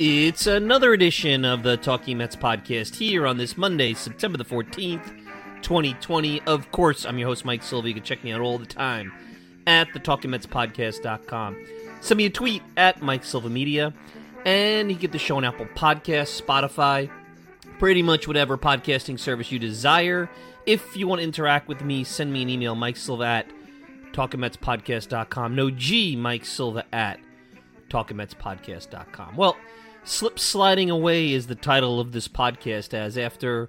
It's another edition of the Talking Mets podcast here on this Monday, September the 14th, 2020. Of course, I'm your host, Mike Silva. You can check me out all the time at thetalkingmetspodcast.com. Send me a tweet at Mike Silva Media, and you get the show on Apple Podcasts, Spotify, pretty much whatever podcasting service you desire. If you want to interact with me, send me an email, Mike Silva at talkingmetspodcast.com. No G, Mike Silva at talkingmetspodcast.com. Well, Slip Sliding Away is the title of this podcast, as after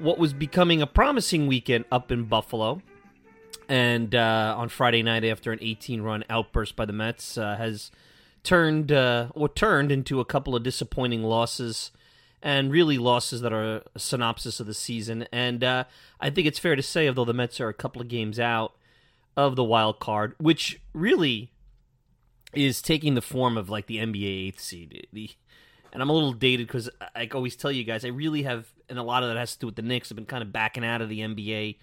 what was becoming a promising weekend up in Buffalo, and on Friday night after an 18-run outburst by the Mets has turned into a couple of disappointing losses, and really losses that are a synopsis of the season. And I think it's fair to say, although the Mets are a couple of games out of the wild card, which really is taking the form of like the NBA 8th seed. And I'm a little dated because I always tell you guys, I really have, and a lot of that has to do with the Knicks, I've been kind of backing out of the NBA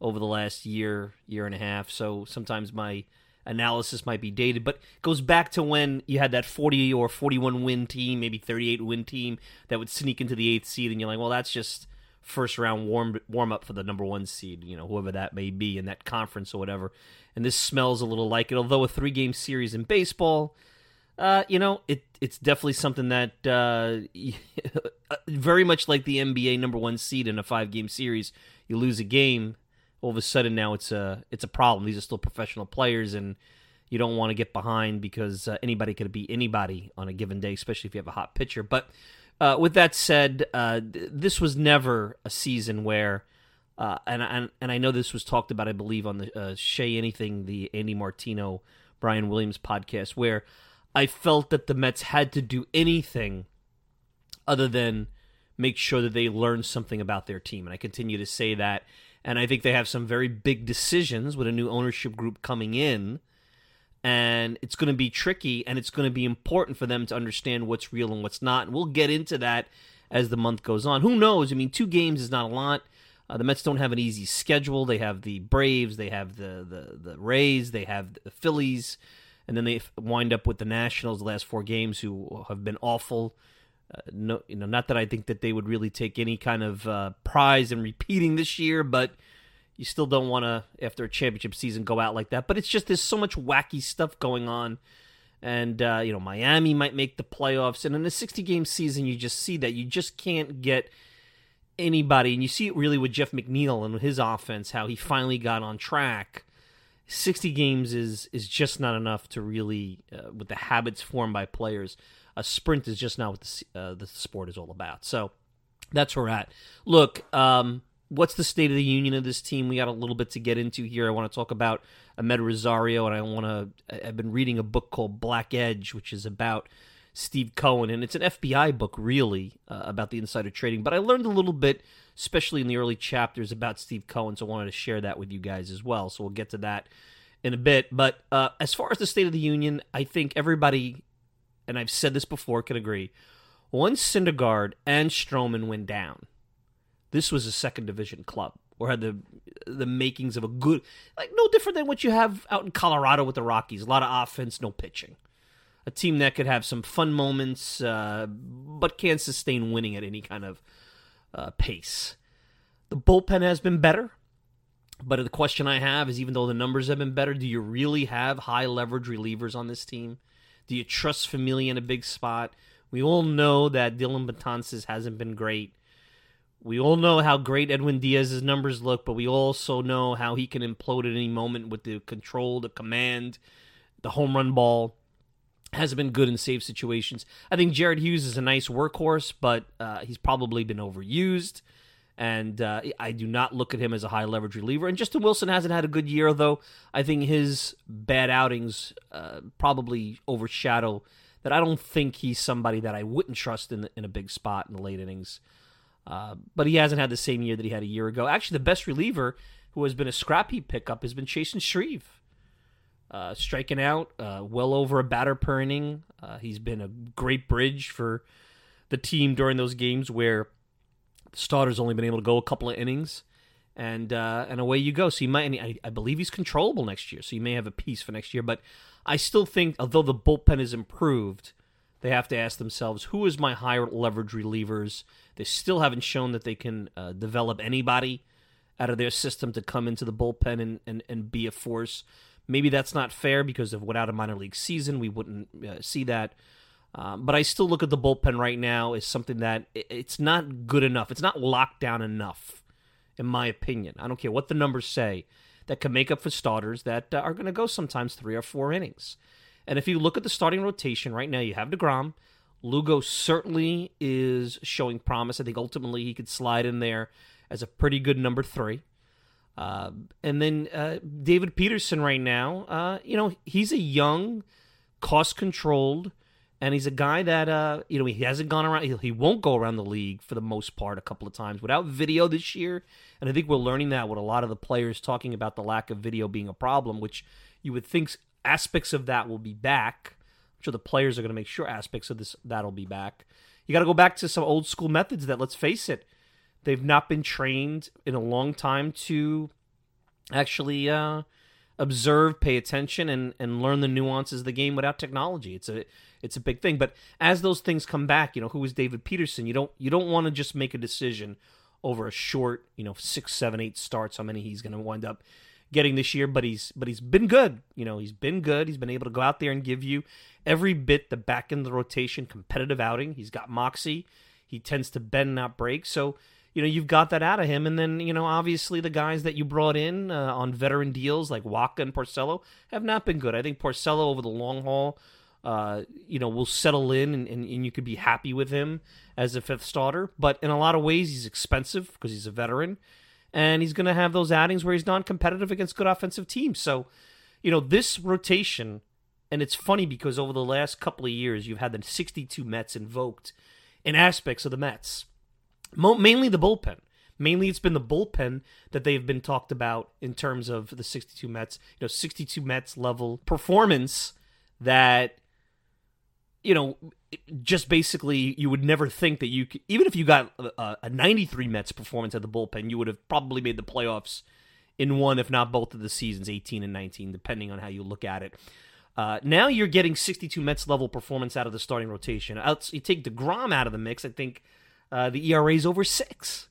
over the last year and a half. So sometimes my analysis might be dated, but it goes back to when you had that 40 or 41 win team, maybe 38 win team that would sneak into the 8th seed. And you're like, well, that's just first round warm up for the number one seed, you know, whoever that may be in that conference or whatever. And this smells a little like it, although a 3-game series in baseball. You know, it's definitely something that very much like the NBA number one seed in a 5-game series. You lose a game, all of a sudden now it's a problem. These are still professional players, and you don't want to get behind because anybody could beat anybody on a given day, especially if you have a hot pitcher. But with that said, this was never a season where, and I know this was talked about, I believe, on the Shea Anything, the Andy Martino, Brian Williams podcast, where I felt that the Mets had to do anything other than make sure that they learn something about their team. And I continue to say that. And I think they have some very big decisions with a new ownership group coming in. And it's going to be tricky, and it's going to be important for them to understand what's real and what's not. And we'll get into that as the month goes on. Who knows? I mean, 2 games is not a lot. The Mets don't have an easy schedule. They have the Braves. They have the Rays. They have the Phillies. And then they wind up with the Nationals the last 4 games, who have been awful. No, you know, not that I think that they would really take any kind of prize in repeating this year, but you still don't want to, after a championship season, go out like that. But it's just there's so much wacky stuff going on. And, you know, Miami might make the playoffs. And in a 60-game season, you just see that. You just can't get anybody. And you see it really with Jeff McNeil and his offense, how he finally got on track. 60 games is just not enough to really, with the habits formed by players, a sprint is just not what the sport is all about. So that's where we're at. Look, what's the state of the union of this team? We got a little bit to get into here. I want to talk about Amed Rosario, and I've been reading a book called Black Edge, which is about Steve Cohen, and it's an FBI book, really, about the insider trading. But I learned a little bit, especially in the early chapters, about Steve Cohen, so I wanted to share that with you guys as well. So we'll get to that in a bit. But as far as the State of the Union, I think everybody, and I've said this before, can agree, once Syndergaard and Stroman went down, this was a second-division club, or had the makings of a good, like no different than what you have out in Colorado with the Rockies. A lot of offense, no pitching. A team that could have some fun moments, but can't sustain winning at any kind of pace. The bullpen has been better, but the question I have is, even though the numbers have been better, do you really have high-leverage relievers on this team? Do you trust Familia in a big spot? We all know that Dylan Betances hasn't been great. We all know how great Edwin Diaz's numbers look, but we also know how he can implode at any moment with the control, the command, the home run ball. Hasn't been good in save situations. I think Jared Hughes is a nice workhorse, but he's probably been overused. And I do not look at him as a high-leverage reliever. And Justin Wilson hasn't had a good year, though. I think his bad outings probably overshadow that. I don't think he's somebody that I wouldn't trust in a big spot in the late innings. But he hasn't had the same year that he had a year ago. Actually, the best reliever who has been a scrappy pickup has been Jason Shreve. Striking out, well over a batter per inning. He's been a great bridge for the team during those games where the starter's only been able to go a couple of innings. And away you go. So you might, and I believe he's controllable next year, so you may have a piece for next year. But I still think, although the bullpen has improved, they have to ask themselves, who is my higher leverage relievers? They still haven't shown that they can develop anybody out of their system to come into the bullpen and be a force. Maybe that's not fair because of without a minor league season, we wouldn't see that. But I still look at the bullpen right now as something that it's not good enough. It's not locked down enough, in my opinion. I don't care what the numbers say, that can make up for starters that are going to go sometimes 3 or 4 innings. And if you look at the starting rotation right now, you have DeGrom. Lugo certainly is showing promise. I think ultimately he could slide in there as a pretty good number 3. And then David Peterson right now, he's a young, cost-controlled, and he's a guy that, he hasn't gone around. He won't go around the league for the most part a couple of times without video this year. And I think we're learning that with a lot of the players talking about the lack of video being a problem, which you would think aspects of that will be back. I'm sure the players are going to make sure aspects of that'll be back. You got to go back to some old-school methods that, let's face it, they've not been trained in a long time to actually observe, pay attention, and learn the nuances of the game without technology. It's a big thing. But as those things come back, who is David Peterson? You don't want to just make a decision over a short, 6, 7, 8 starts, how many he's going to wind up getting this year. But he's been good. He's been good. He's been able to go out there and give you every bit the back end of the rotation, competitive outing. He's got moxie. He tends to bend, not break. So, you've got that out of him. And then, obviously the guys that you brought in on veteran deals like Waka and Porcello have not been good. I think Porcello over the long haul, will settle in and you could be happy with him as a 5th starter. But in a lot of ways, he's expensive because he's a veteran. And he's going to have those outings where he's non-competitive against good offensive teams. So, this rotation, and it's funny because over the last couple of years, you've had the 62 Mets invoked in aspects of the Mets. Mainly the bullpen. Mainly it's been the bullpen that they've been talked about in terms of the 62 Mets. 62 Mets level performance that, just basically you would never think that you could, even if you got a 93 Mets performance at the bullpen, you would have probably made the playoffs in one, if not both of the seasons, 18 and 19, depending on how you look at it. Now you're getting 62 Mets level performance out of the starting rotation. You take DeGrom out of the mix, I think the ERA is over 6.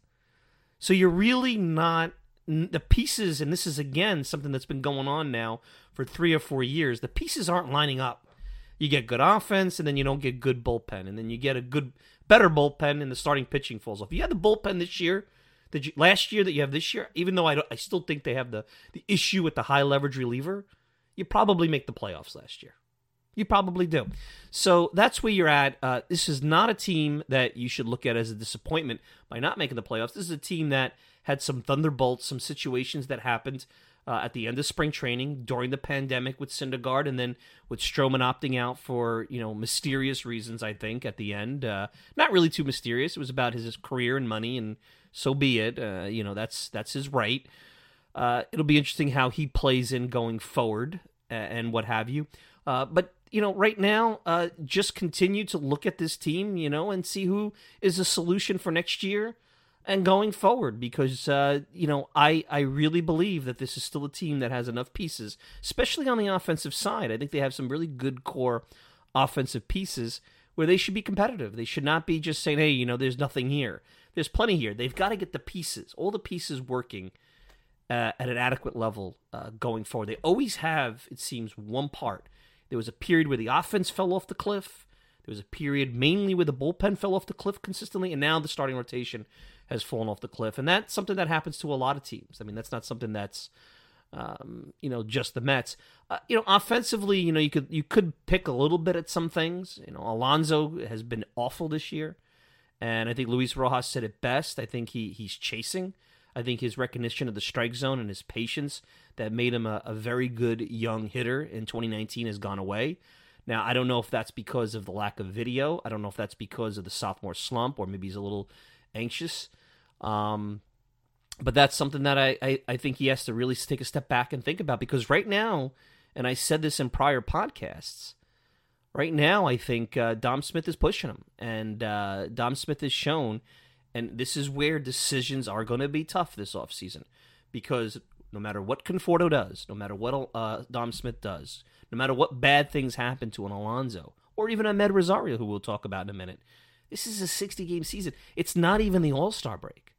So you're really not the pieces, and this is again something that's been going on now for 3 or 4 years. The pieces aren't lining up. You get good offense, and then you don't get good bullpen, and then you get a better bullpen, and the starting pitching falls off. You had the bullpen this year, last year that you have this year. Even though I still think they have the issue with the high leverage reliever. You probably make the playoffs last year. You probably do. So that's where you're at. This is not a team that you should look at as a disappointment by not making the playoffs. This is a team that had some thunderbolts, some situations that happened at the end of spring training during the pandemic with Syndergaard and then with Stroman opting out for, mysterious reasons, I think, at the end. Not really too mysterious. It was about his career and money, and so be it. That's his right. It'll be interesting how he plays in going forward and what have you. But right now, just continue to look at this team, and see who is a solution for next year and going forward. Because, I really believe that this is still a team that has enough pieces, especially on the offensive side. I think they have some really good core offensive pieces where they should be competitive. They should not be just saying, hey, there's nothing here. There's plenty here. They've got to get the pieces, all the pieces working at an adequate level going forward. They always have, it seems, one part. There was a period where the offense fell off the cliff. There was a period mainly where the bullpen fell off the cliff consistently, and now the starting rotation has fallen off the cliff. And that's something that happens to a lot of teams. I mean, that's not something that's, just the Mets. Offensively, you could pick a little bit at some things. Alonso has been awful this year, and I think Luis Rojas said it best. I think he's chasing. I think his recognition of the strike zone and his patience that made him a very good young hitter in 2019 has gone away. Now, I don't know if that's because of the lack of video. I don't know if that's because of the sophomore slump, or maybe he's a little anxious. But that's something that I think he has to really take a step back and think about, because right now, and I said this in prior podcasts, right now I think Dom Smith is pushing him, and Dom Smith has shown, and this is where decisions are going to be tough this offseason, because no matter what Conforto does, no matter what Dom Smith does, no matter what bad things happen to an Alonso, or even Amed Rosario, who we'll talk about in a minute, this is a 60-game season. It's not even the All-Star break.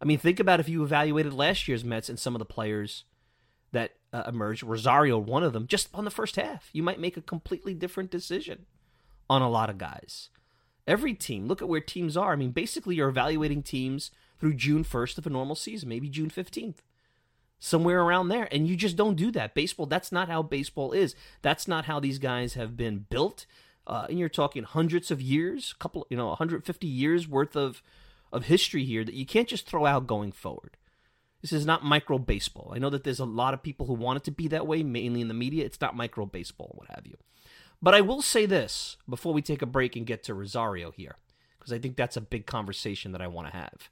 I mean, think about if you evaluated last year's Mets and some of the players that emerged, Rosario, one of them, just on the first half. You might make a completely different decision on a lot of guys. Every team, look at where teams are. I mean, basically you're evaluating teams through June 1st of a normal season, maybe June 15th. Somewhere around there, and you just don't do that. Baseball, that's not how baseball is. That's not how these guys have been built. And you're talking hundreds of years, 150 years worth of history here that you can't just throw out going forward. This is not micro baseball. I know that there's a lot of people who want it to be that way, mainly in the media. It's not micro baseball, what have you. But I will say this before we take a break and get to Rosario here, because I think that's a big conversation that I want to have.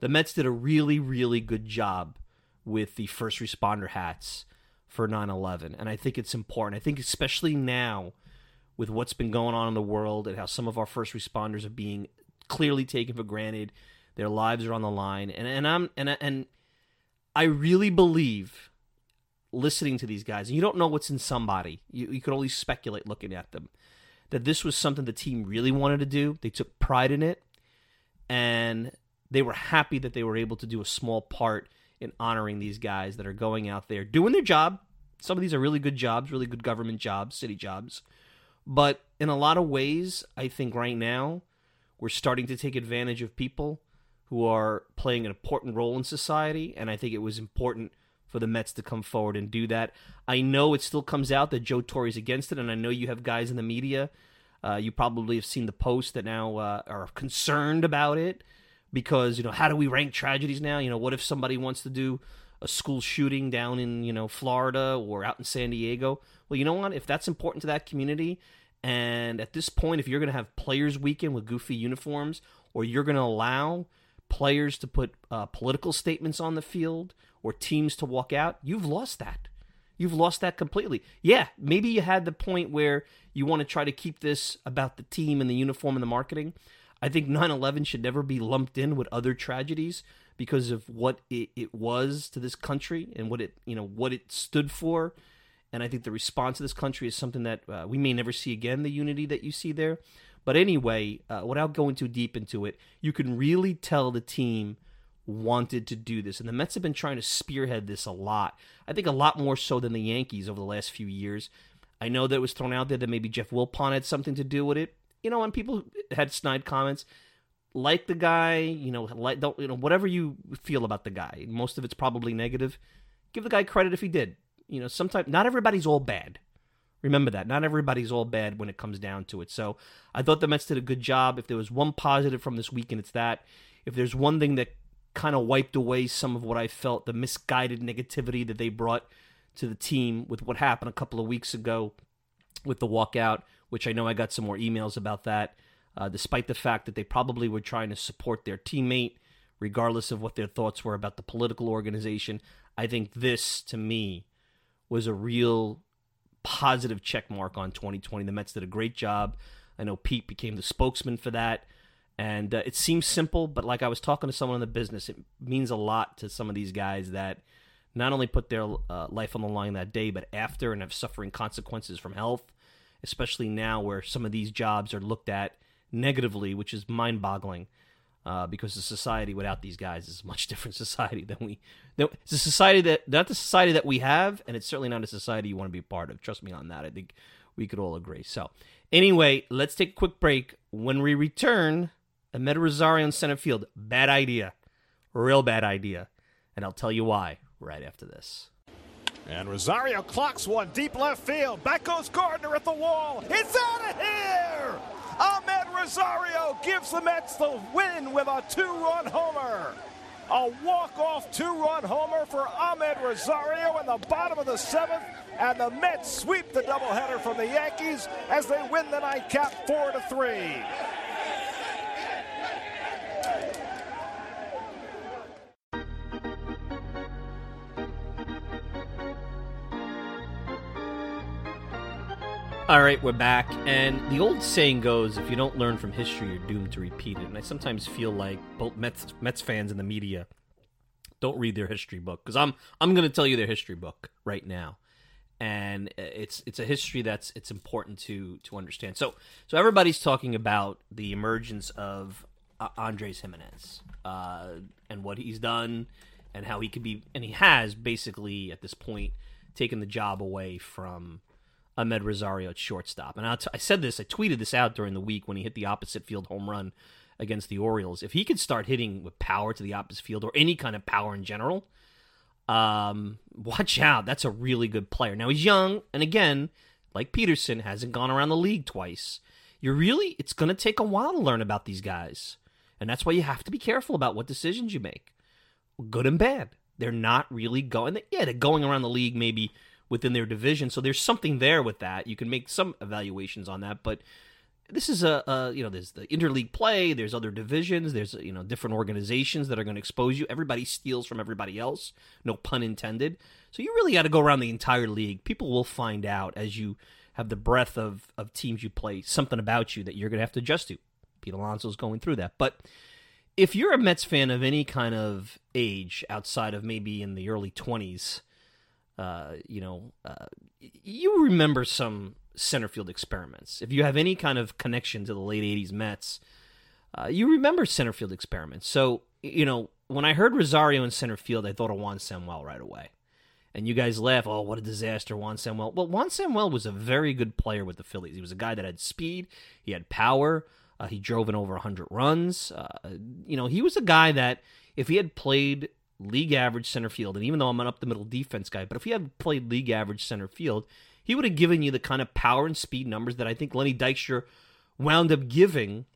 The Mets did a really, really good job with the first responder hats for 9/11. And I think it's important. I think especially now with what's been going on in the world and how some of our first responders are being clearly taken for granted, their lives are on the line. And I really believe, listening to these guys, and you don't know what's in somebody. You can only speculate looking at them, that this was something the team really wanted to do. They took pride in it, and they were happy that they were able to do a small part in honoring these guys that are going out there doing their job. Some of these are really good jobs, really good government jobs, city jobs. But in a lot of ways, I think right now, we're starting to take advantage of people who are playing an important role in society, and I think it was important for the Mets to come forward and do that. I know it still comes out that Joe Torre's against it, and I know you have guys in the media. You probably have seen the posts that now are concerned about it. Because, how do we rank tragedies now? What if somebody wants to do a school shooting down in, Florida or out in San Diego? Well, you know what? If that's important to that community, and at this point, if you're going to have Players Weekend with goofy uniforms, or you're going to allow players to put political statements on the field or teams to walk out, you've lost that. You've lost that completely. Yeah, maybe you had the point where you want to try to keep this about the team and the uniform and the marketing. I think 9/11 should never be lumped in with other tragedies because of what it was to this country and what it stood for. And I think the response of this country is something that we may never see again, the unity that you see there. But anyway, without going too deep into it, you can really tell the team wanted to do this. And the Mets have been trying to spearhead this a lot. I think a lot more so than the Yankees over the last few years. I know that it was thrown out there that maybe Jeff Wilpon had something to do with it. And people had snide comments, like the guy, whatever you feel about the guy. Most of it's probably negative. Give the guy credit if he did. Sometimes not everybody's all bad. Remember that. Not everybody's all bad when it comes down to it. So I thought the Mets did a good job. If there was one positive from this weekend, it's that. If there's one thing that kind of wiped away some of what I felt, the misguided negativity that they brought to the team with what happened a couple of weeks ago with the walkout, which I know I got some more emails about that, despite the fact that they probably were trying to support their teammate, regardless of what their thoughts were about the political organization. I think this, to me, was a real positive check mark on 2020. The Mets did a great job. I know Pete became the spokesman for that. And it seems simple, but like I was talking to someone in the business, it means a lot to some of these guys that not only put their life on the line that day, but after, and have suffering consequences from health, especially now where some of these jobs are looked at negatively, which is mind-boggling, because the society without these guys is a much different society than it's a society that, not the society that we have, and it's certainly not a society you want to be a part of. Trust me on that. I think we could all agree. So anyway, let's take a quick break. When we return, Amed Rosario in center field. Bad idea. Real bad idea. And I'll tell you why right after this. And Rosario clocks one deep left field. Back goes Gardner at the wall. It's out of here! Amed Rosario gives the Mets the win with a two-run homer. A walk-off two-run homer for Amed Rosario in the bottom of the seventh. And the Mets sweep the doubleheader from the Yankees as they win the nightcap 4-3. All right, we're back, and the old saying goes, if you don't learn from history, you're doomed to repeat it, and I sometimes feel like both Mets fans and the media don't read their history book, because I'm going to tell you their history book right now, and it's a history that's important to understand. So everybody's talking about the emergence of Andrés Giménez and what he's done and how he could be, and he has basically at this point taken the job away from Amed Rosario at shortstop. And I tweeted this out during the week when he hit the opposite field home run against the Orioles. If he could start hitting with power to the opposite field or any kind of power in general, watch out. That's a really good player. Now, he's young, and again, like Peterson, hasn't gone around the league twice. It's going to take a while to learn about these guys, and that's why you have to be careful about what decisions you make, good and bad. They're not really going. Yeah, they're going around the league maybe within their division, so there's something there with that. You can make some evaluations on that, but this is there's the interleague play, there's other divisions, there's different organizations that are going to expose you. Everybody steals from everybody else, no pun intended. So you really got to go around the entire league. People will find out as you have the breadth of teams you play, something about you that you're going to have to adjust to. Pete Alonso's going through that, but if you're a Mets fan of any kind of age outside of maybe in the early 20s, you remember some center field experiments. If you have any kind of connection to the late 80s Mets, you remember center field experiments. So, when I heard Rosario in center field, I thought of Juan Samuel right away. And you guys laugh, oh, what a disaster, Juan Samuel. Well, Juan Samuel was a very good player with the Phillies. He was a guy that had speed, he had power, he drove in over 100 runs. He was a guy that if he had played league average center field, and even though I'm an up-the-middle defense guy, but if he had played league average center field, he would have given you the kind of power and speed numbers that I think Lenny Dykstra wound up giving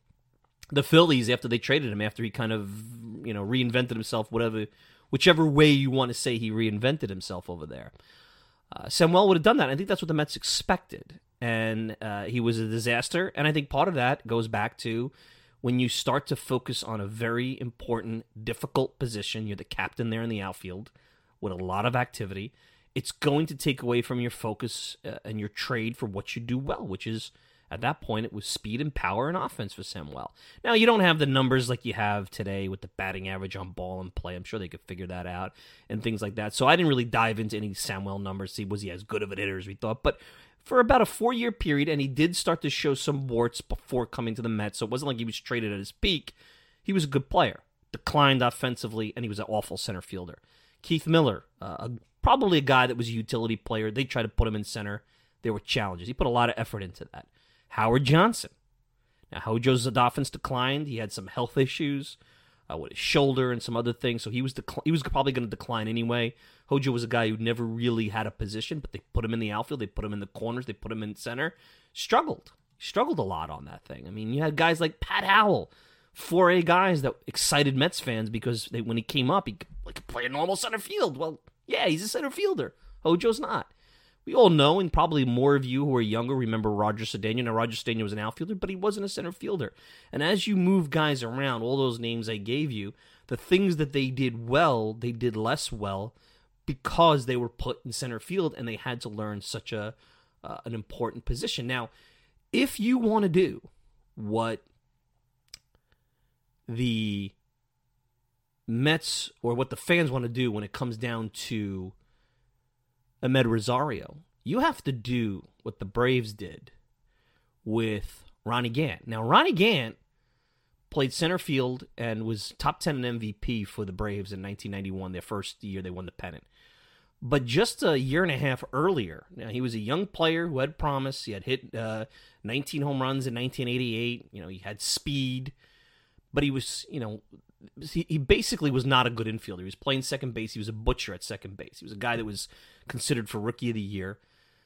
the Phillies after they traded him, after he kind of reinvented himself, whichever way you want to say he reinvented himself over there. Samuel would have done that. I think that's what the Mets expected, and he was a disaster, and I think part of that goes back to when you start to focus on a very important, difficult position. You're the captain there in the outfield with a lot of activity. It's going to take away from your focus and your trade for what you do well, which is, at that point, it was speed and power and offense for Samuel. Now, you don't have the numbers like you have today with the batting average on ball and play. I'm sure they could figure that out and things like that. So I didn't really dive into any Samuel numbers, see was he as good of an hitter as we thought, but for about a 4-year period, and he did start to show some warts before coming to the Mets, so it wasn't like he was traded at his peak. He was a good player, declined offensively, and he was an awful center fielder. Keith Miller, probably a guy that was a utility player. They tried to put him in center. There were challenges. He put a lot of effort into that. Howard Johnson. Now, Howard Johnson's offense declined. He had some health issues with his shoulder and some other things, so he was probably going to decline anyway. Hojo was a guy who never really had a position, but they put him in the outfield, they put him in the corners, they put him in center. Struggled a lot on that thing. I mean, you had guys like Pat Howell, 4A guys that excited Mets fans because when he came up, he could play a normal center field. Well, yeah, he's a center fielder. Hojo's not. We all know, and probably more of you who are younger remember Roger Cedeno. Now, Roger Cedeno was an outfielder, but he wasn't a center fielder. And as you move guys around, all those names I gave you, the things that they did well, they did less well because they were put in center field and they had to learn such an important position. Now, if you want to do what the Mets or what the fans want to do when it comes down to Amed Rosario, you have to do what the Braves did with Ronnie Gant. Now, Ronnie Gant played center field and was top 10 in MVP for the Braves in 1991, their first year they won the pennant. But just a year and a half earlier, now he was a young player who had promise. He had hit 19 home runs in 1988. He had speed, but he was, he basically was not a good infielder. He was playing second base. He was a butcher at second base. He was a guy that was considered for Rookie of the Year.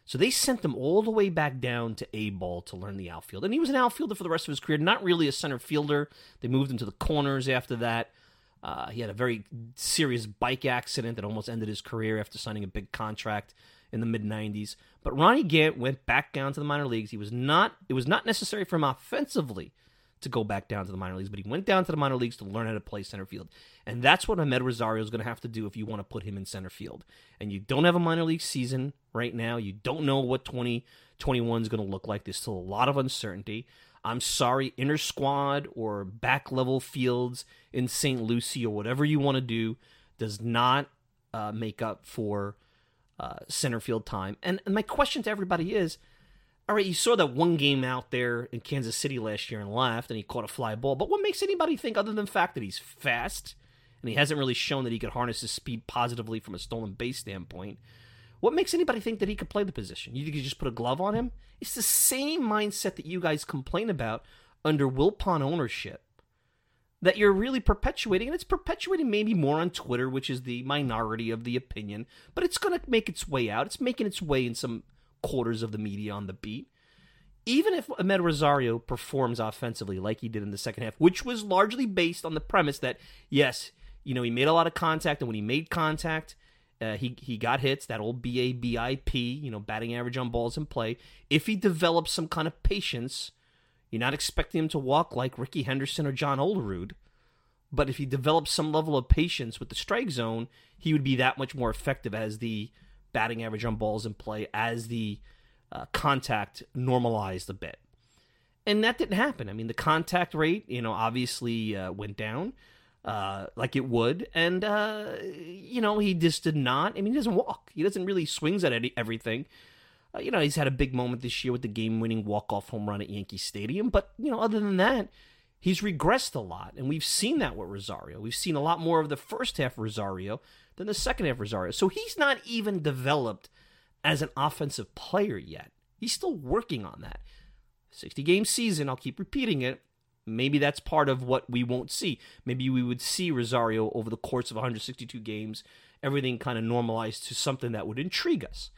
So they sent him all the way back down to A-ball to learn the outfield. And he was an outfielder for the rest of his career, not really a center fielder. They moved him to the corners after that. He had a very serious bike accident that almost ended his career after signing a big contract in the mid-90s. But Ronnie Gant went back down to the minor leagues. It was not necessary for him offensively to go back down to the minor leagues, but he went down to the minor leagues to learn how to play center field. And that's what Amed Rosario is going to have to do if you want to put him in center field. And you don't have a minor league season right now. You don't know what 2021 is going to look like. There's still a lot of uncertainty. I'm sorry, inner squad or back level fields in St. Lucie or whatever you want to do does not make up for center field time. And my question to everybody is, all right, you saw that one game out there in Kansas City last year and left, and he caught a fly ball. But what makes anybody think, other than the fact that he's fast and he hasn't really shown that he could harness his speed positively from a stolen base standpoint, what makes anybody think that he could play the position? You think you just put a glove on him? It's the same mindset that you guys complain about under Wilpon ownership that you're really perpetuating, and it's perpetuating maybe more on Twitter, which is the minority of the opinion, but it's going to make its way out. It's making its way in some quarters of the media on the beat. Even if Amed Rosario performs offensively like he did in the second half, which was largely based on the premise that, yes, you know, he made a lot of contact, and when he made contact, he got hits, that old BABIP, you know, batting average on balls in play. If he develops some kind of patience, you're not expecting him to walk like Rickey Henderson or John Olerud, but if he develops some level of patience with the strike zone, he would be that much more effective as the batting average on balls in play, as the contact normalized a bit. And that didn't happen. I mean, the contact rate, you know, obviously went down like it would. And, you know, he just did not. I mean, he doesn't walk. He doesn't really swings at everything. You know, he's had a big moment this year with the game-winning walk-off home run at Yankee Stadium. But, you know, other than that, he's regressed a lot. And we've seen that with Rosario. We've seen a lot more of the first half Rosario than the second half Rosario. So he's not even developed as an offensive player yet. He's still working on that. 60-game season, I'll keep repeating it. Maybe that's part of what we won't see. Maybe we would see Rosario over the course of 162 games, everything kind of normalized to something that would intrigue us.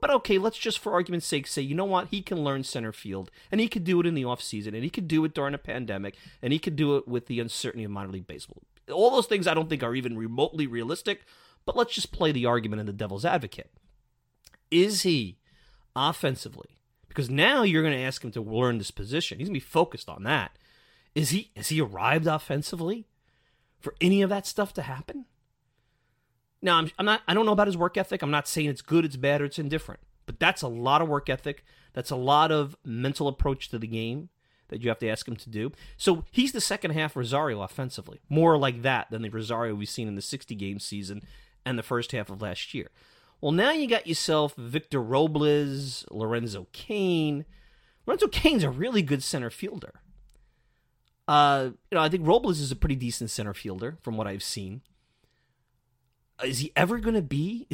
But okay, let's just for argument's sake say, you know what, he can learn center field, and he could do it in the offseason, and he could do it during a pandemic, and he could do it with the uncertainty of minor league baseball. All those things I don't think are even remotely realistic, but let's just play the argument in the devil's advocate. Is he offensively? Because now you're going to ask him to learn this position. He's going to be focused on that. Has he arrived offensively for any of that stuff to happen? Now, I don't know about his work ethic. I'm not saying it's good, it's bad, or it's indifferent. But that's a lot of work ethic. That's a lot of mental approach to the game that you have to ask him to do. So he's the second half Rosario offensively. More like that than the Rosario we've seen in the 60-game season and the first half of last year. Well, now you got yourself Victor Robles, Lorenzo Cain. Lorenzo Cain's a really good center fielder. You know, I think Robles is a pretty decent center fielder from what I've seen. Is he going to be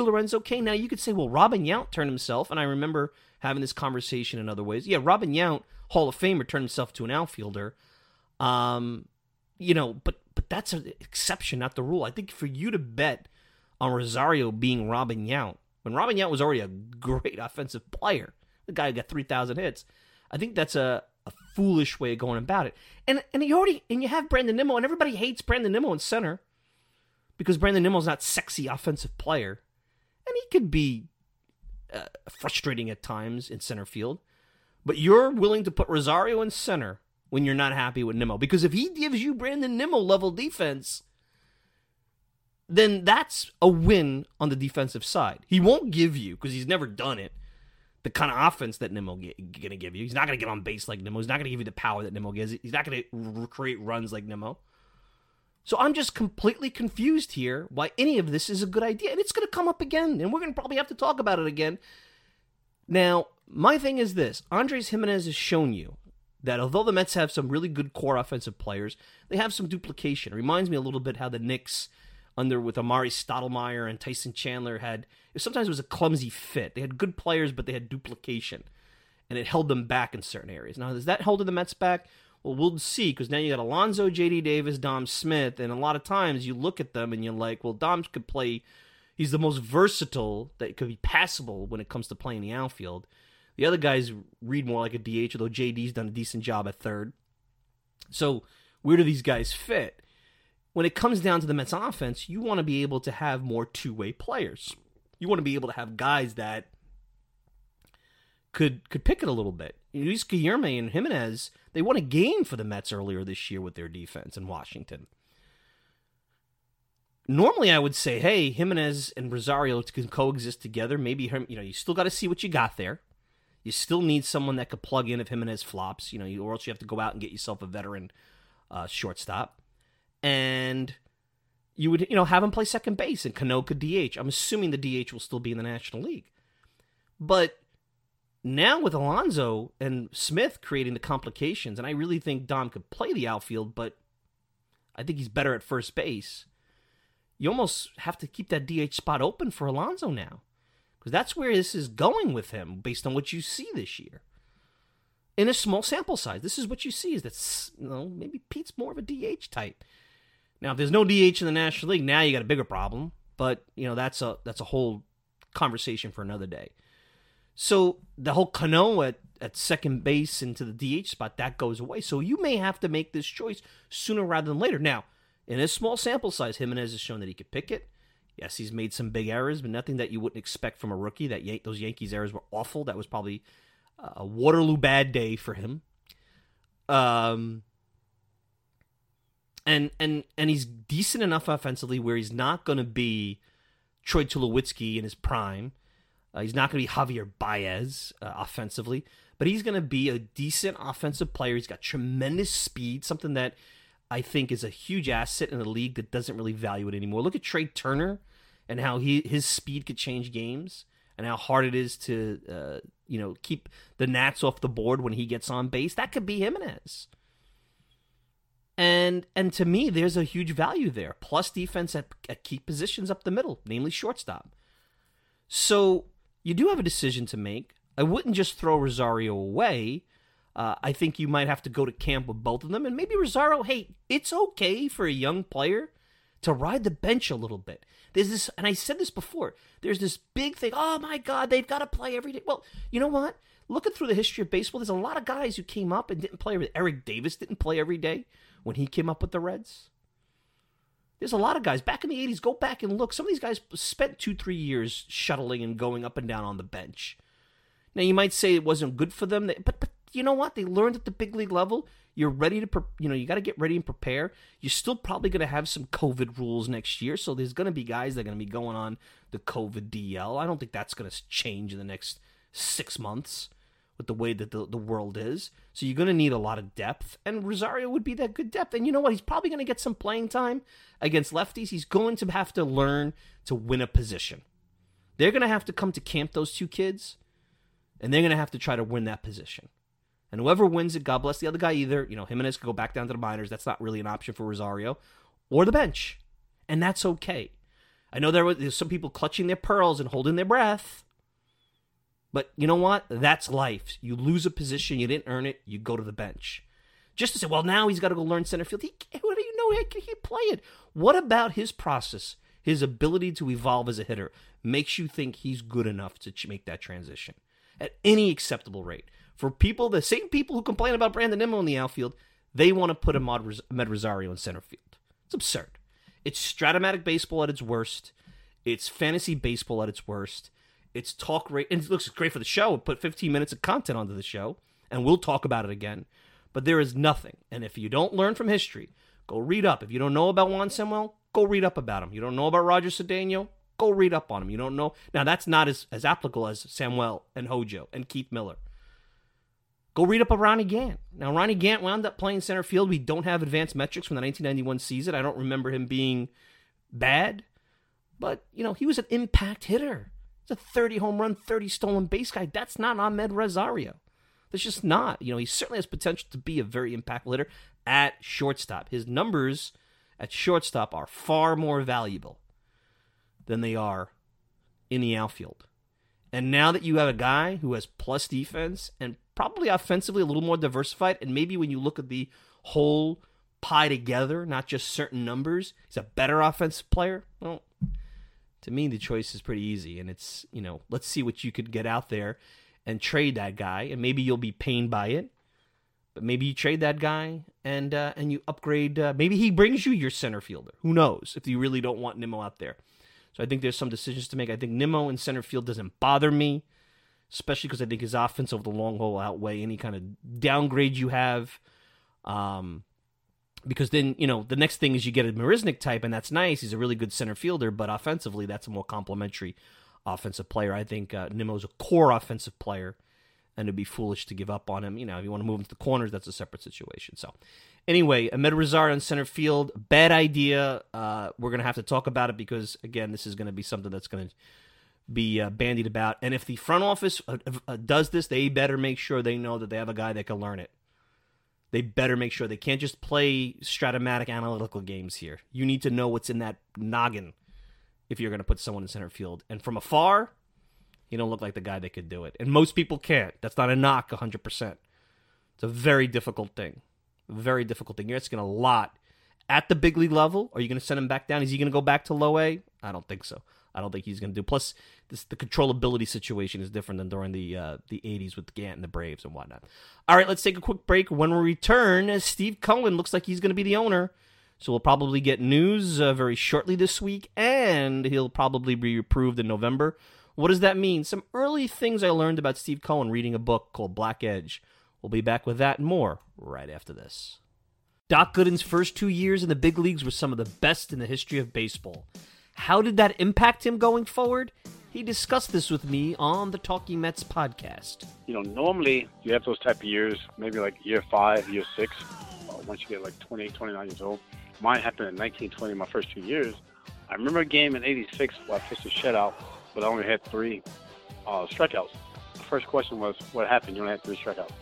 Lorenzo Cain? Now, you could say, well, Robin Yount turned himself, and I remember having this conversation in other ways. Yeah, Robin Yount, Hall of Famer, turned himself to an outfielder. You know, but that's an exception, not the rule. I think for you to bet on Rosario being Robin Yount, when Robin Yount was already a great offensive player, the guy who got 3,000 hits, I think that's a foolish way of going about it. And you have Brandon Nimmo, and everybody hates Brandon Nimmo in center, because Brandon Nimmo's not a sexy offensive player, and he could be frustrating at times in center field. But you're willing to put Rosario in center when you're not happy with Nimmo, because if he gives you Brandon Nimmo-level defense, then that's a win on the defensive side. He won't give you, because he's never done it, the kind of offense that Nimmo is going to give you. He's not going to get on base like Nimmo. He's not going to give you the power that Nimmo gives. He's not going to create runs like Nimmo. So I'm just completely confused here why any of this is a good idea. And it's going to come up again, and we're going to probably have to talk about it again. Now, my thing is this. Andrés Giménez has shown you that although the Mets have some really good core offensive players, they have some duplication. It reminds me a little bit how the Knicks, with Amari Stoudemire and Tyson Chandler, sometimes it was a clumsy fit. They had good players, but they had duplication, and it held them back in certain areas. Now, does that hold the Mets back? Well, we'll see, because now you got Alonso, J.D. Davis, Dom Smith, and a lot of times you look at them and you're like, well, Dom could play. He's the most versatile that could be passable when it comes to playing the outfield. The other guys read more like a DH, although J.D.'s done a decent job at third. So where do these guys fit? When it comes down to the Mets offense, you want to be able to have more two-way players. You want to be able to have guys that could pick it a little bit. Luis Guillorme and Jimenez, they won a game for the Mets earlier this year with their defense in Washington. Normally, I would say, hey, Jimenez and Rosario can coexist together. Maybe, you know, you still got to see what you got there. You still need someone that could plug in if Jimenez flops, you know, or else you have to go out and get yourself a veteran shortstop. And you would, you know, have him play second base, and Cano could DH. I'm assuming the DH will still be in the National League. But now with Alonso and Smith creating the complications, and I really think Dom could play the outfield, but I think he's better at first base. You almost have to keep that DH spot open for Alonso now, because that's where this is going with him based on what you see this year. In a small sample size, this is what you see, is that, you know, maybe Pete's more of a DH type. Now, if there's no DH in the National League, now you got a bigger problem. But, you know, that's a whole conversation for another day. So the whole Cano at second base into the DH spot, that goes away. So you may have to make this choice sooner rather than later. Now, in his small sample size, Jimenez has shown that he could pick it. Yes, he's made some big errors, but nothing that you wouldn't expect from a rookie. Those Yankees errors were awful. That was probably a Waterloo bad day for him. And he's decent enough offensively where he's not going to be Troy Tulowitzki in his prime. He's not going to be Javier Baez offensively, but he's going to be a decent offensive player. He's got tremendous speed, something that I think is a huge asset in a league that doesn't really value it anymore. Look at Trey Turner and how his speed could change games and how hard it is to you know, keep the Nats off the board when he gets on base. That could be Jimenez. And to me, there's a huge value there. Plus defense at key positions up the middle, namely shortstop. So you do have a decision to make. I wouldn't just throw Rosario away. I think you might have to go to camp with both of them. And maybe Rosario, hey, it's okay for a young player to ride the bench a little bit. There's this, and I said this before, there's this big thing, oh my God, they've got to play every day. Well, you know what? Looking through the history of baseball, there's a lot of guys who came up and didn't play every day. Eric Davis didn't play every day when he came up with the Reds. There's a lot of guys. Back in the 80s, go back and look. Some of these guys spent 2-3 years shuttling and going up and down on the bench. Now, you might say it wasn't good for them, but you know what? They learned at the big league level. You're ready to, you know, you got to get ready and prepare. You're still probably going to have some COVID rules next year, so there's going to be guys that are going to be going on the COVID DL. I don't think that's going to change in the next 6 months with the way that the world is. So you're going to need a lot of depth, and Rosario would be that good depth. And you know what? He's probably going to get some playing time against lefties. He's going to have to learn to win a position. They're going to have to come to camp, those two kids, and they're going to have to try to win that position. And whoever wins it, God bless the other guy. Either, you know, Jimenez could go back down to the minors. That's not really an option for Rosario, or the bench. And that's okay. I know there's some people clutching their pearls and holding their breath. But you know what? That's life. You lose a position. You didn't earn it. You go to the bench. Just to say, well, now he's got to go learn center field. What do you know? He can't play it. What about his process, his ability to evolve as a hitter, makes you think he's good enough to make that transition at any acceptable rate? For people, the same people who complain about Brandon Nimmo in the outfield, they want to put Amed Rosario in center field. It's absurd. It's Stratomatic baseball at its worst. It's fantasy baseball at its worst. It's talk rate. And it looks great for the show. We'll put 15 minutes of content onto the show, and we'll talk about it again. But there is nothing. And if you don't learn from history, go read up. If you don't know about Juan Samuel, go read up about him. You don't know about Roger Cedeno, go read up on him. You don't know. Now, that's not as applicable as Samuel and Hojo and Keith Miller. Go read up on Ronnie Gant. Now, Ronnie Gant wound up playing center field. We don't have advanced metrics from the 1991 season. I don't remember him being bad. But, you know, he was an impact hitter. He's a 30 home run, 30 stolen base guy. That's not Amed Rosario. That's just not. You know, he certainly has potential to be a very impactful hitter at shortstop. His numbers at shortstop are far more valuable than they are in the outfield. And now that you have a guy who has plus defense and probably offensively a little more diversified, and maybe when you look at the whole pie together, not just certain numbers, he's a better offensive player. Well, to me, the choice is pretty easy, and it's, you know, let's see what you could get out there and trade that guy, and maybe you'll be pained by it, but maybe you trade that guy and you upgrade. Maybe he brings you your center fielder. Who knows if you really don't want Nimmo out there. So I think there's some decisions to make. I think Nimmo in center field doesn't bother me. especially because I think his offense over the long haul outweigh any kind of downgrade you have. Because then, you know, the next thing is you get a Marisnik type, and that's nice. He's a really good center fielder, but offensively, that's a more complementary offensive player. I think Nimmo's a core offensive player, and it'd be foolish to give up on him. You know, if you want to move him to the corners, that's a separate situation. So anyway, Amed Rosario in center field, bad idea. We're going to have to talk about it because, again, this is going to be something that's going to be bandied about. And if the front office does this, they better make sure they know that they have a guy that can learn it. They better make sure they can't just play stratomatic analytical games here. You need to know what's in that noggin if you're going to put someone in center field. And from afar, you don't look like the guy that could do it. And most people can't. That's not a knock 100%. It's a very difficult thing. Very difficult thing. You're asking a lot. At the big league level, are you going to send him back down? Is he going to go back to low A? I don't think so. I don't think he's going to do. Plus, the controllability situation is different than during the 80s with Gant and the Braves and whatnot. All right, let's take a quick break. When we return, Steve Cohen looks like he's going to be the owner. So we'll probably get news very shortly this week, and he'll probably be approved in November. What does that mean? Some early things I learned about Steve Cohen reading a book called Black Edge. We'll be back with that and more right after this. Doc Gooden's first 2 years in the big leagues were some of the best in the history of baseball. How did that impact him going forward? He discussed this with me on the Talking Mets podcast. You know, normally you have those type of years, maybe like year 5, year 6, once you get like 28, 29 years old. Mine happened in 1920, my first 2 years. I remember a game in 86 where I pitched a shutout, but I only had 3 strikeouts. The first question was, what happened? You only had 3 strikeouts.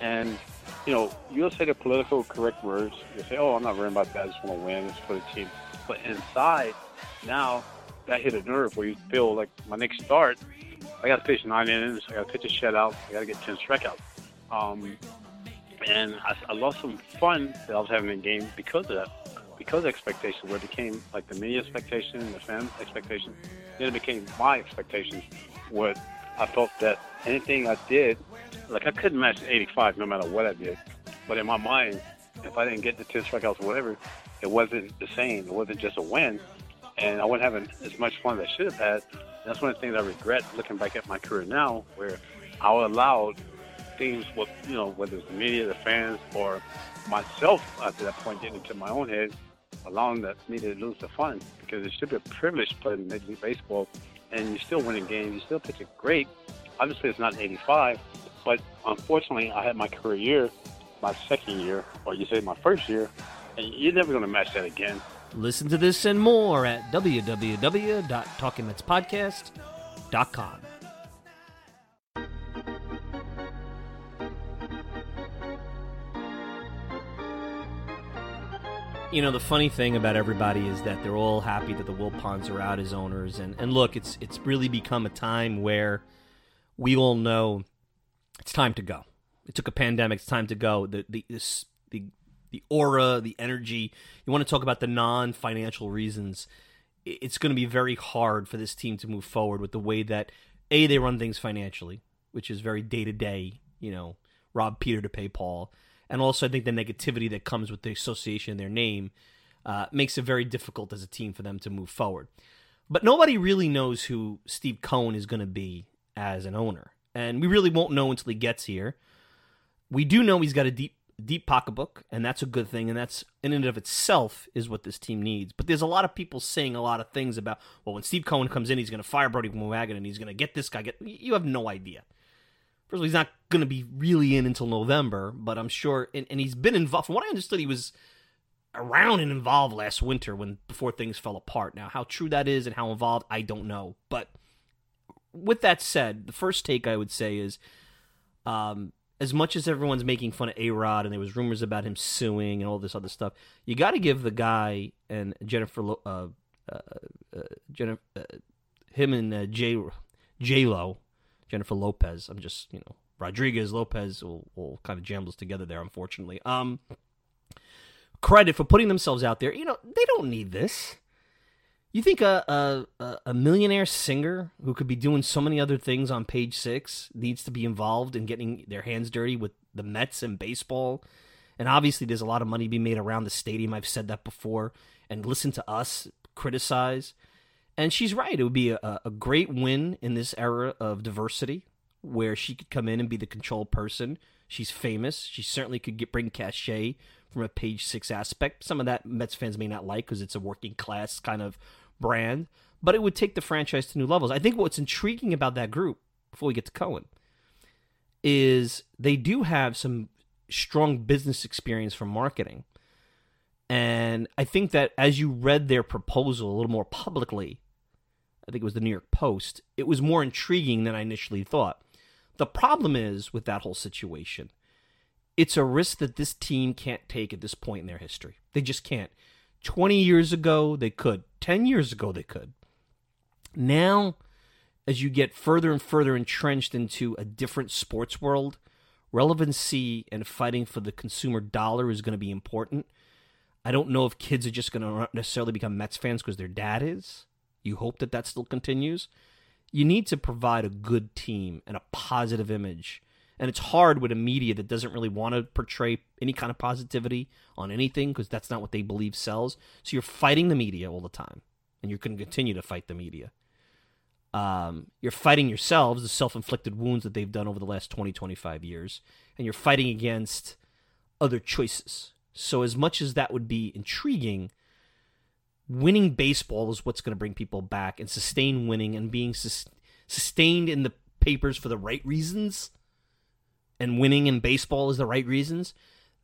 And, you know, you'll say the political correct words. You'll say, oh, I'm not worrying about that. I just want to win. It's for the team. But inside, now, that hit a nerve where you feel like my next start, I got to pitch 9 innings. I got to pitch a shutout. I got to get 10 strikeouts. And I lost some fun that I was having in the game because of that. Because of expectations, where it became like the media expectation, the fan expectation, then it became my expectations, where I felt that anything I did, like I couldn't match 85 no matter what I did. But in my mind, if I didn't get the 10 strikeouts or whatever, it wasn't the same. It wasn't just a win. And I wasn't having as much fun as I should have had. And that's one of the things I regret looking back at my career now, where I allowed things, with, you know, whether it's the media, the fans, or myself at that point getting into my own head, allowing that media to lose the fun. Because it should be a privilege playing Major League Baseball, and you're still winning games, you're still pitching great. Obviously, it's not 85, but unfortunately, I had my career year, my second year, or you say my first year, and you're never going to match that again. Listen to this and more at www.talkingmetspodcast.com. You know, the funny thing about everybody is that they're all happy that the Wilpons are out as owners. And look, it's really become a time where we all know it's time to go. It took a pandemic. It's time to go. The aura, the energy. You want to talk about the non-financial reasons. It's going to be very hard for this team to move forward with the way that, A, they run things financially, which is very day-to-day, you know, rob Peter to pay Paul. And also, I think the negativity that comes with the association in their name makes it very difficult as a team for them to move forward. But nobody really knows who Steve Cohen is going to be as an owner. And we really won't know until he gets here. We do know he's got a deep pocketbook, and that's a good thing. And that's, in and of itself, is what this team needs. But there's a lot of people saying a lot of things about, well, when Steve Cohen comes in, he's going to fire Brody Wagner, and he's going to get this guy. You have no idea. First of all, he's not going to be really in until November, but I'm sure, and he's been involved. From what I understood, he was around and involved last winter before things fell apart. Now, how true that is and how involved, I don't know. But with that said, the first take I would say is, as much as everyone's making fun of A-Rod and there was rumors about him suing and all this other stuff, you got to give the guy and Jennifer Lopez. I'm just, Rodriguez, Lopez will kind of jumble together there, unfortunately. Credit for putting themselves out there. You know, they don't need this. You think a millionaire singer who could be doing so many other things on Page Six needs to be involved in getting their hands dirty with the Mets and baseball? And obviously there's a lot of money being made around the stadium. I've said that before. And listen to us criticize. And she's right. It would be a great win in this era of diversity, where she could come in and be the control person. She's famous. She certainly could bring cachet from a Page Six aspect. Some of that Mets fans may not like because it's a working class kind of brand, but it would take the franchise to new levels. I think what's intriguing about that group, before we get to Cohen, is they do have some strong business experience from marketing. And I think that as you read their proposal a little more publicly, I think it was the New York Post, it was more intriguing than I initially thought. The problem is with that whole situation, it's a risk that this team can't take at this point in their history. They just can't. 20 years ago, they could. 10 years ago, they could. Now, as you get further and further entrenched into a different sports world, relevancy and fighting for the consumer dollar is going to be important. I don't know if kids are just going to necessarily become Mets fans because their dad is. You hope that that still continues. You need to provide a good team and a positive image. And it's hard with a media that doesn't really want to portray any kind of positivity on anything because that's not what they believe sells. So you're fighting the media all the time, and you're going to continue to fight the media. You're fighting yourselves, the self-inflicted wounds that they've done over the last 20, 25 years, and you're fighting against other choices. So as much as that would be intriguing, winning baseball is what's going to bring people back and sustain winning and being sustained in the papers for the right reasons, and winning in baseball is the right reasons,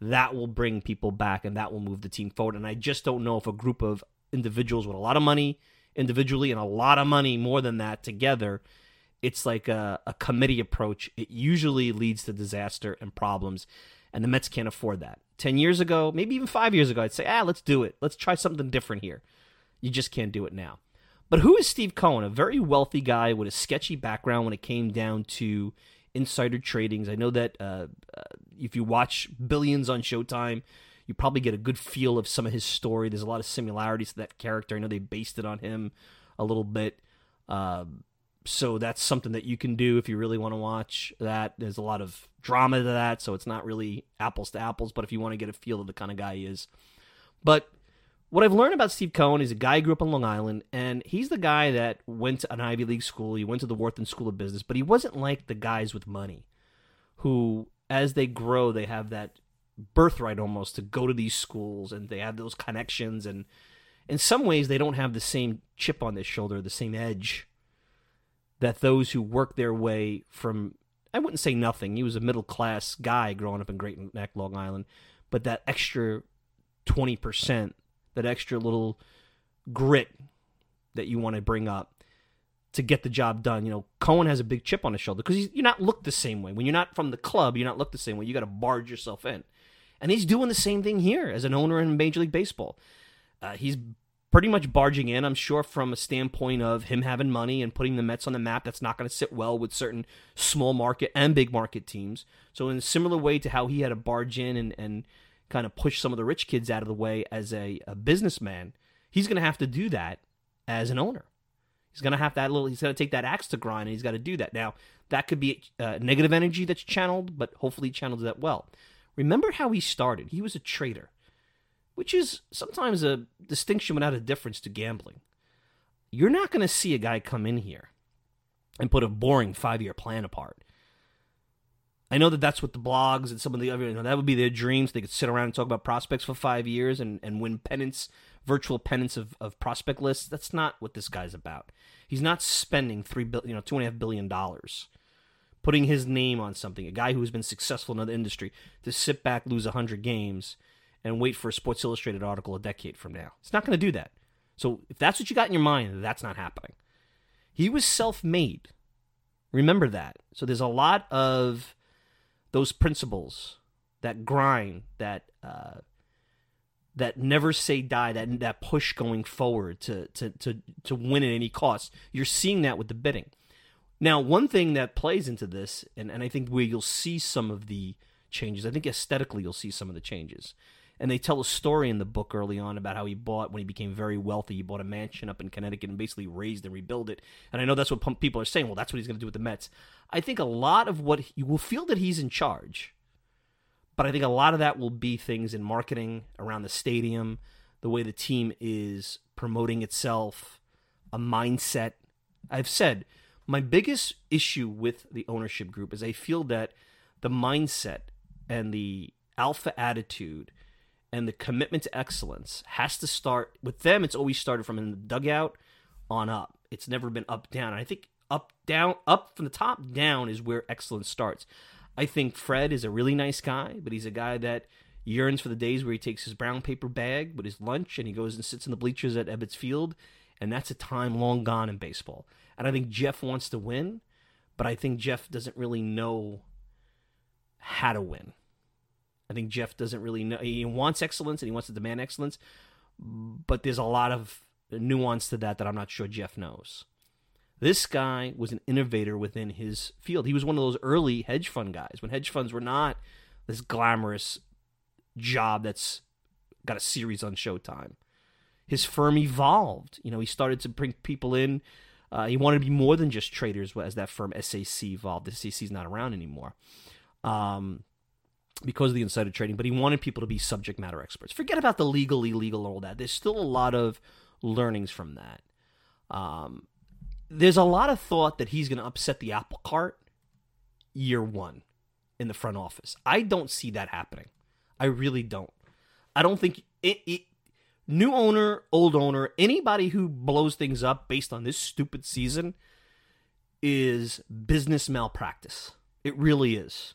that will bring people back and that will move the team forward. And I just don't know if a group of individuals with a lot of money individually and a lot of money more than that together, it's like a committee approach. It usually leads to disaster and problems, and the Mets can't afford that. 10 years ago, maybe even 5 years ago, I'd say, let's do it. Let's try something different here. You just can't do it now. But who is Steve Cohen? A very wealthy guy with a sketchy background when it came down to insider tradings. I know that if you watch Billions on Showtime, you probably get a good feel of some of his story. There's a lot of similarities to that character. I know they based it on him a little bit. So that's something that you can do if you really want to watch that. There's a lot of drama to that, so it's not really apples to apples, but if you want to get a feel of the kind of guy he is. But what I've learned about Steve Cohen is a guy who grew up on Long Island, and he's the guy that went to an Ivy League school. He went to the Wharton School of Business, but he wasn't like the guys with money who, as they grow, they have that birthright almost to go to these schools, and they have those connections, and in some ways they don't have the same chip on their shoulder, the same edge that those who work their way from, I wouldn't say nothing, he was a middle class guy growing up in Great Neck, Long Island, but that extra 20%, that extra little grit that you want to bring up to get the job done. You know, Cohen has a big chip on his shoulder because you're not looked the same way. When you're not from the club, you're not looked the same way. You got to barge yourself in. And he's doing the same thing here as an owner in Major League Baseball. He's pretty much barging in, I'm sure, from a standpoint of him having money and putting the Mets on the map. That's not going to sit well with certain small market and big market teams. So in a similar way to how he had to barge in and kind of push some of the rich kids out of the way as a businessman, he's going to have to do that as an owner. He's going to have that little, he's going to take that axe to grind, and he's got to do that. Now, that could be negative energy that's channeled, but hopefully he channels that well. Remember how he started. He was a trader, which is sometimes a distinction without a difference to gambling. You're not going to see a guy come in here and put a boring 5-year plan apart. I know that that's what the blogs and some of the other, that would be their dreams. They could sit around and talk about prospects for 5 years and win pennants, virtual pennants of prospect lists. That's not what this guy's about. He's not spending $2.5 billion putting his name on something. A guy who has been successful in another industry to sit back, lose 100 games, and wait for a Sports Illustrated article a decade from now. It's not going to do that. So if that's what you got in your mind, that's not happening. He was self-made. Remember that. So there's a lot of those principles, that grind, that never say die, that push going forward to win at any cost. You're seeing that with the bidding. Now, one thing that plays into this, and I think where you'll see some of the changes, I think aesthetically you'll see some of the changes. And they tell a story in the book early on about how he bought, when he became very wealthy, he bought a mansion up in Connecticut and basically raised and rebuilt it. And I know that's what people are saying, well, that's what he's going to do with the Mets. I think a lot of what, you will feel that he's in charge, but I think a lot of that will be things in marketing, around the stadium, the way the team is promoting itself, a mindset. I've said My biggest issue with the ownership group is I feel that the mindset and the alpha attitude and the commitment to excellence has to start with them. It's always started from in the dugout on up. It's never been up, down. And I think up, down, up from the top down is where excellence starts. I think Fred is a really nice guy, but he's a guy that yearns for the days where he takes his brown paper bag with his lunch and he goes and sits in the bleachers at Ebbets Field, and that's a time long gone in baseball. And I think Jeff wants to win, but I think Jeff doesn't really know how to win. I think Jeff doesn't really know. He wants excellence and he wants to demand excellence, but there's a lot of nuance to that that I'm not sure Jeff knows. This guy was an innovator within his field. He was one of those early hedge fund guys when hedge funds were not this glamorous job that's got a series on Showtime. His firm evolved. You know, he started to bring people in. He wanted to be more than just traders as that firm SAC evolved. The SAC's not around anymore because of the insider trading, but he wanted people to be subject matter experts. Forget about the legal, illegal, and all that. There's still a lot of learnings from that. There's a lot of thought that he's going to upset the apple cart year one in the front office. I don't see that happening. I really don't. I don't think it new owner, old owner, anybody who blows things up based on this stupid season is business malpractice. It really is.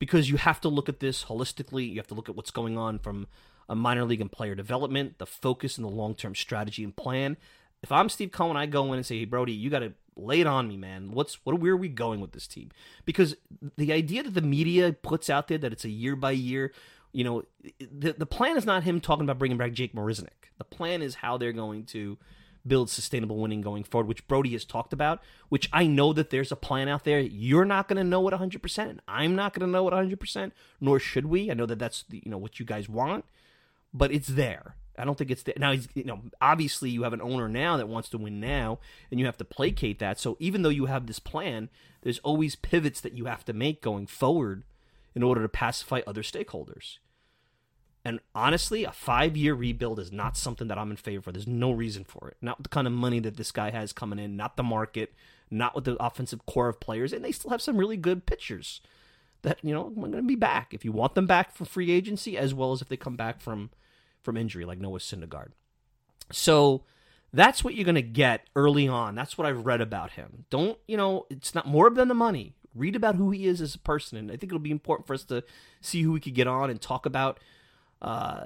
Because you have to look at this holistically. You have to look at what's going on from a minor league and player development, the focus and the long-term strategy and plan. If I'm Steve Cohen, I go in and say, hey, Brody, you got to lay it on me, man. Where are we going with this team? Because the idea that the media puts out there that it's a year by year, you know, the plan is not him talking about bringing back Jake Marisnik. The plan is how they're going to build sustainable winning going forward, which Brody has talked about, which I know that there's a plan out there. You're not going to know it 100%. And I'm not going to know it 100%, nor should we. I know that that's, you know, what you guys want, but it's there. I don't think it's there. Now, you know, obviously you have an owner now that wants to win now, and you have to placate that. So even though you have this plan, there's always pivots that you have to make going forward in order to pacify other stakeholders. And honestly, a 5-year rebuild is not something that I'm in favor of. There's no reason for it. Not the kind of money that this guy has coming in, not the market, not with the offensive core of players, and they still have some really good pitchers that, you know, are going to be back. If you want them back from free agency, as well as if they come back from injury, like Noah Syndergaard. So that's what you're going to get early on. That's what I've read about him. Don't, you know, it's not more than the money. Read about who he is as a person, and I think it'll be important for us to see who we could get on and talk about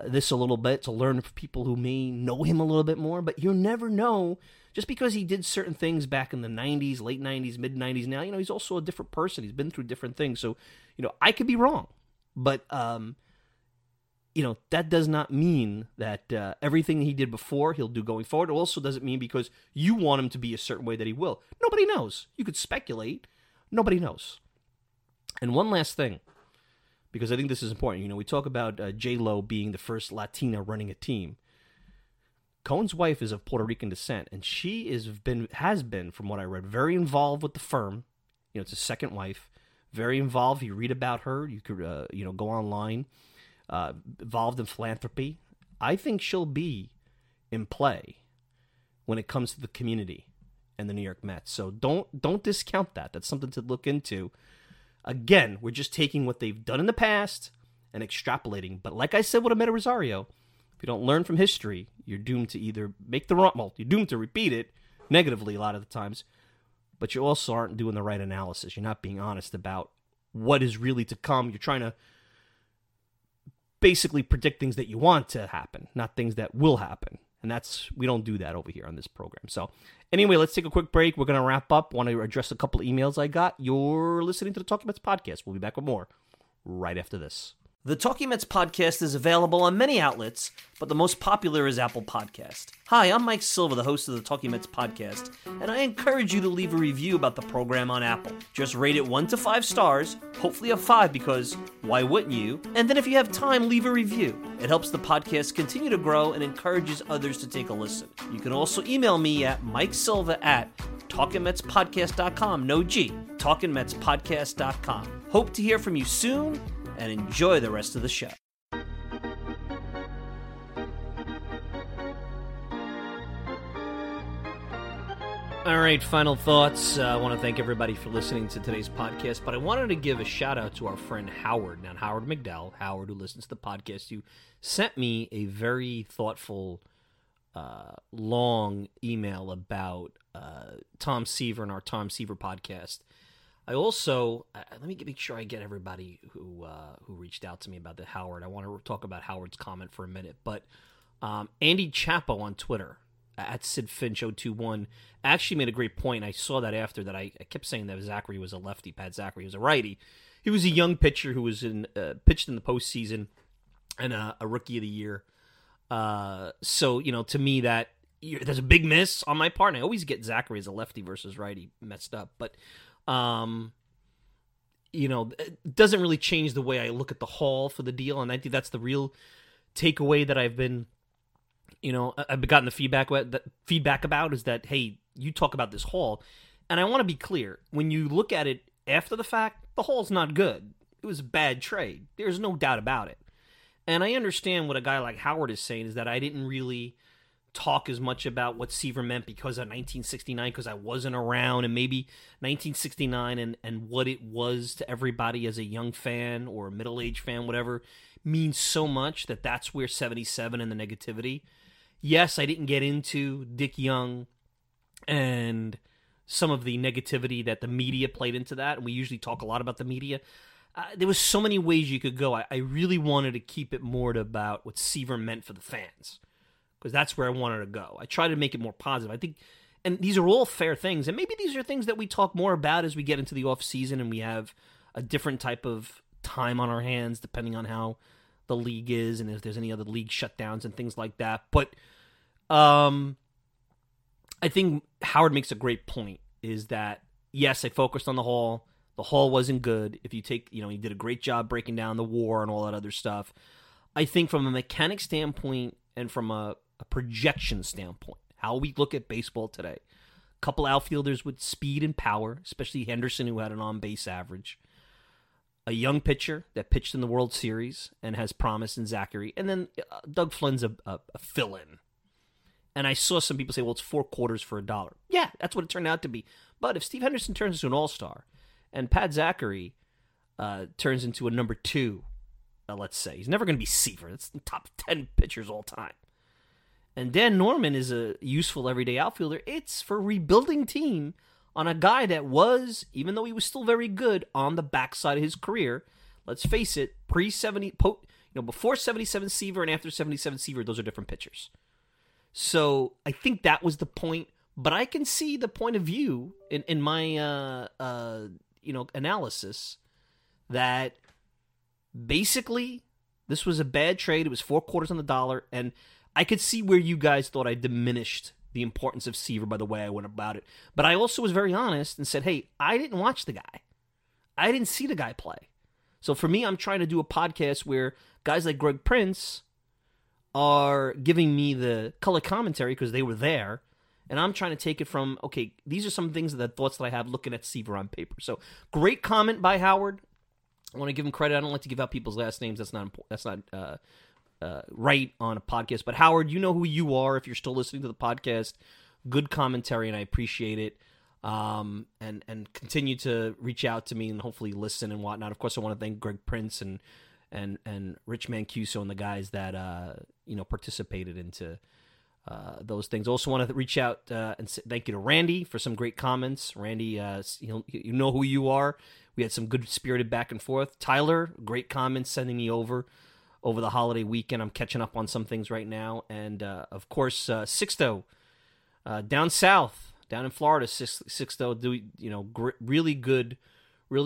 this a little bit, to learn from people who may know him a little bit more, but you'll never know just because he did certain things back in the 90s, late 90s, mid 90s. Now, you know, he's also a different person. He's been through different things. So, you know, I could be wrong, but, you know, that does not mean that everything he did before he'll do going forward. It also doesn't mean because you want him to be a certain way that he will. Nobody knows. You could speculate. Nobody knows. And one last thing, because I think this is important. You know, we talk about J-Lo being the first Latina running a team. Cohen's wife is of Puerto Rican descent, and she has been, from what I read, very involved with the firm. You know, it's his second wife. Very involved. You read about her. You could, you know, go online. Involved in philanthropy. I think she'll be in play when it comes to the community and the New York Mets. So don't discount that. That's something to look into. Again, we're just taking what they've done in the past and extrapolating. But like I said with Amed Rosario, if you don't learn from history, you're doomed to either make the wrong, well, you're doomed to repeat it negatively a lot of the times, but you also aren't doing the right analysis. You're not being honest about what is really to come. You're trying to basically predict things that you want to happen, not things that will happen. And we don't do that over here on this program. So anyway, let's take a quick break. We're going to wrap up. Want to address a couple of emails I got. You're listening to the Talking Mets podcast. We'll be back with more right after this. The Talking Mets podcast is available on many outlets, but the most popular is Apple Podcasts. Hi, I'm Mike Silva, the host of the Talking Mets podcast, and I encourage you to leave a review about the program on Apple. Just rate it 1 to 5 stars, hopefully a 5 because why wouldn't you? And then if you have time, leave a review. It helps the podcast continue to grow and encourages others to take a listen. You can also email me at MikeSilva@TalkingMetsPodcast.com. No G. TalkingMetsPodcast.com. Hope to hear from you soon, and enjoy the rest of the show. All right, final thoughts. I want to thank everybody for listening to today's podcast, but I wanted to give a shout-out to our friend Howard. Now, Howard McDowell, Howard, who listens to the podcast, who sent me a very thoughtful, long email about Tom Seaver and our Tom Seaver podcast. I also, let me make sure I get everybody who reached out to me about the Howard. I want to talk about Howard's comment for a minute, but Andy Chapo on Twitter, at SidFinch021, actually made a great point. I saw that after that. I kept saying that Zachary was a lefty, Pat Zachary was a righty. He was a young pitcher who was pitched in the postseason and a Rookie of the Year. So, you know, to me, that there's a big miss on my part. And I always get Zachary as a lefty versus righty messed up. But, you know, it doesn't really change the way I look at the haul for the deal. And I think that's the real takeaway that I've been... You know, I've gotten the feedback about is that, hey, you talk about this haul. And I want to be clear. When you look at it after the fact, the haul's not good. It was a bad trade. There's no doubt about it. And I understand what a guy like Howard is saying is that I didn't really talk as much about what Seaver meant because of 1969, because I wasn't around, and maybe 1969 and what it was to everybody as a young fan or a middle-aged fan, whatever, means so much that that's where 77 and the negativity. Yes, I didn't get into Dick Young and some of the negativity that the media played into that, and we usually talk a lot about the media. There was so many ways you could go. I really wanted to keep it more to about what Seaver meant for the fans, because that's where I wanted to go. I tried to make it more positive. I think, and these are all fair things, and maybe these are things that we talk more about as we get into the off season and we have a different type of time on our hands, depending on how the league is and if there's any other league shutdowns and things like that. But I think Howard makes a great point, is that, yes, I focused on the haul. The haul wasn't good. If you take, you know, he did a great job breaking down the war and all that other stuff. I think from a mechanic standpoint and from a projection standpoint, how we look at baseball today, a couple outfielders with speed and power, especially Henderson, who had an on-base average, a young pitcher that pitched in the World Series and has promise in Zachary, and then Doug Flynn's a fill-in. And I saw some people say, well, it's $4 quarters for $1. Yeah, that's what it turned out to be. But if Steve Henderson turns into an all-star and Pat Zachary turns into a number two, let's say, he's never going to be Seaver. That's the top 10 pitchers all time. And Dan Norman is a useful everyday outfielder. It's for rebuilding team on a guy that was, even though he was still very good, on the backside of his career. Let's face it, before 77 Seaver and after 77 Seaver, those are different pitchers. So I think that was the point, but I can see the point of view in my analysis that basically this was a bad trade. It was $4 quarters on the dollar, and I could see where you guys thought I diminished the importance of Seaver by the way I went about it. But I also was very honest and said, hey, I didn't watch the guy. I didn't see the guy play. So for me, I'm trying to do a podcast where guys like Greg Prince are giving me the color commentary because they were there. And I'm trying to take it from, okay, these are some things, the thoughts that I have looking at Seaver on paper. So great comment by Howard. I want to give him credit. I don't like to give out people's last names. That's not right on a podcast. But Howard, you know who you are if you're still listening to the podcast. Good commentary, and I appreciate it. And continue to reach out to me and hopefully listen and whatnot. Of course, I want to thank Greg Prince and Rich Mancuso and the guys that participated into those things. Also, want to reach out and thank you to Randy for some great comments. Randy, you know who you are. We had some good spirited back and forth. Tyler, great comments sending me over the holiday weekend. I'm catching up on some things right now. And, of course, Sixto, down south, down in Florida, Sixto, really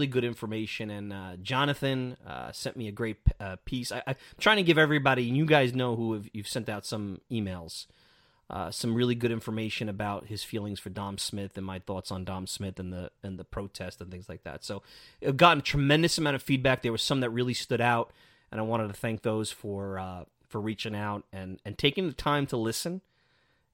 good information. And Jonathan sent me a great piece. I'm trying to give everybody, and you guys know who you've sent out some emails, some really good information about his feelings for Dom Smith and my thoughts on Dom Smith and the protest and things like that. So I've gotten a tremendous amount of feedback. There was some that really stood out. And I wanted to thank those for reaching out and taking the time to listen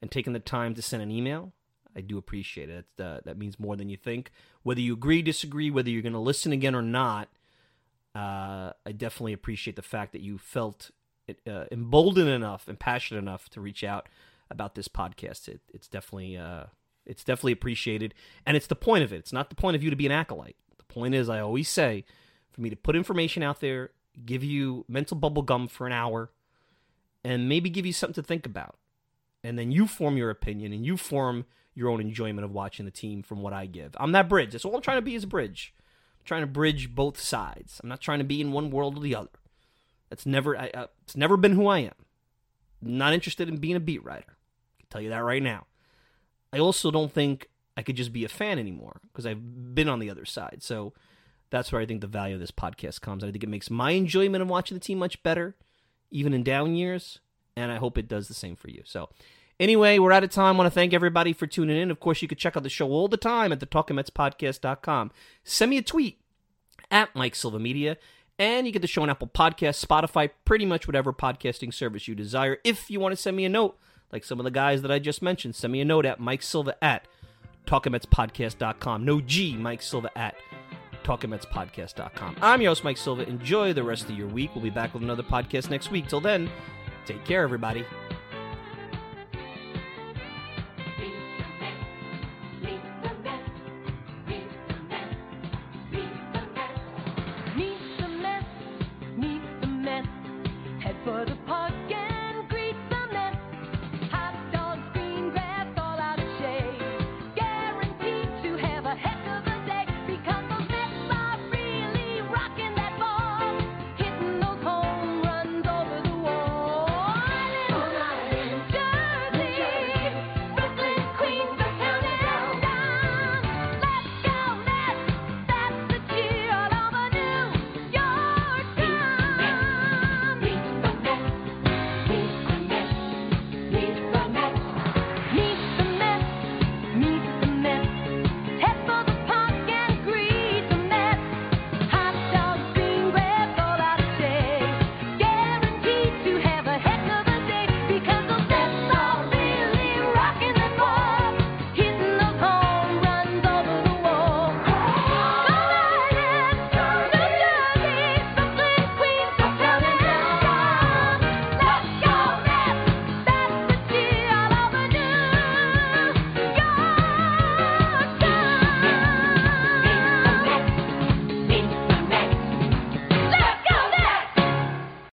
and taking the time to send an email. I do appreciate it. That means more than you think. Whether you agree, disagree, whether you're going to listen again or not, I definitely appreciate the fact that you felt emboldened enough and passionate enough to reach out about this podcast. It's definitely It's definitely appreciated, and it's the point of it. It's not the point of you to be an acolyte. The point is, I always say, for me to put information out there, give you mental bubble gum for an hour, and maybe give you something to think about. And then you form your opinion, and you form your own enjoyment of watching the team from what I give. I'm that bridge. That's all I'm trying to be, is a bridge. I'm trying to bridge both sides. I'm not trying to be in one world or the other. That's never, it's never been who I am. I'm not interested in being a beat writer. I can tell you that right now. I also don't think I could just be a fan anymore because I've been on the other side. So that's where I think the value of this podcast comes. I think it makes my enjoyment of watching the team much better, even in down years, and I hope it does the same for you. So anyway, we're out of time. I want to thank everybody for tuning in. Of course, you can check out the show all the time at the TalkingMetsPodcast.com. Send me a tweet at Mike Silva Media, and you get the show on Apple Podcasts, Spotify, pretty much whatever podcasting service you desire. If you want to send me a note, like some of the guys that I just mentioned, send me a note at MikeSilva@TalkingMetsPodcast.com. No G, MikeSilva@TalkingMetsPodcast.com. I'm your host, Mike Silva. Enjoy the rest of your week. We'll be back with another podcast next week. Till then, take care, everybody.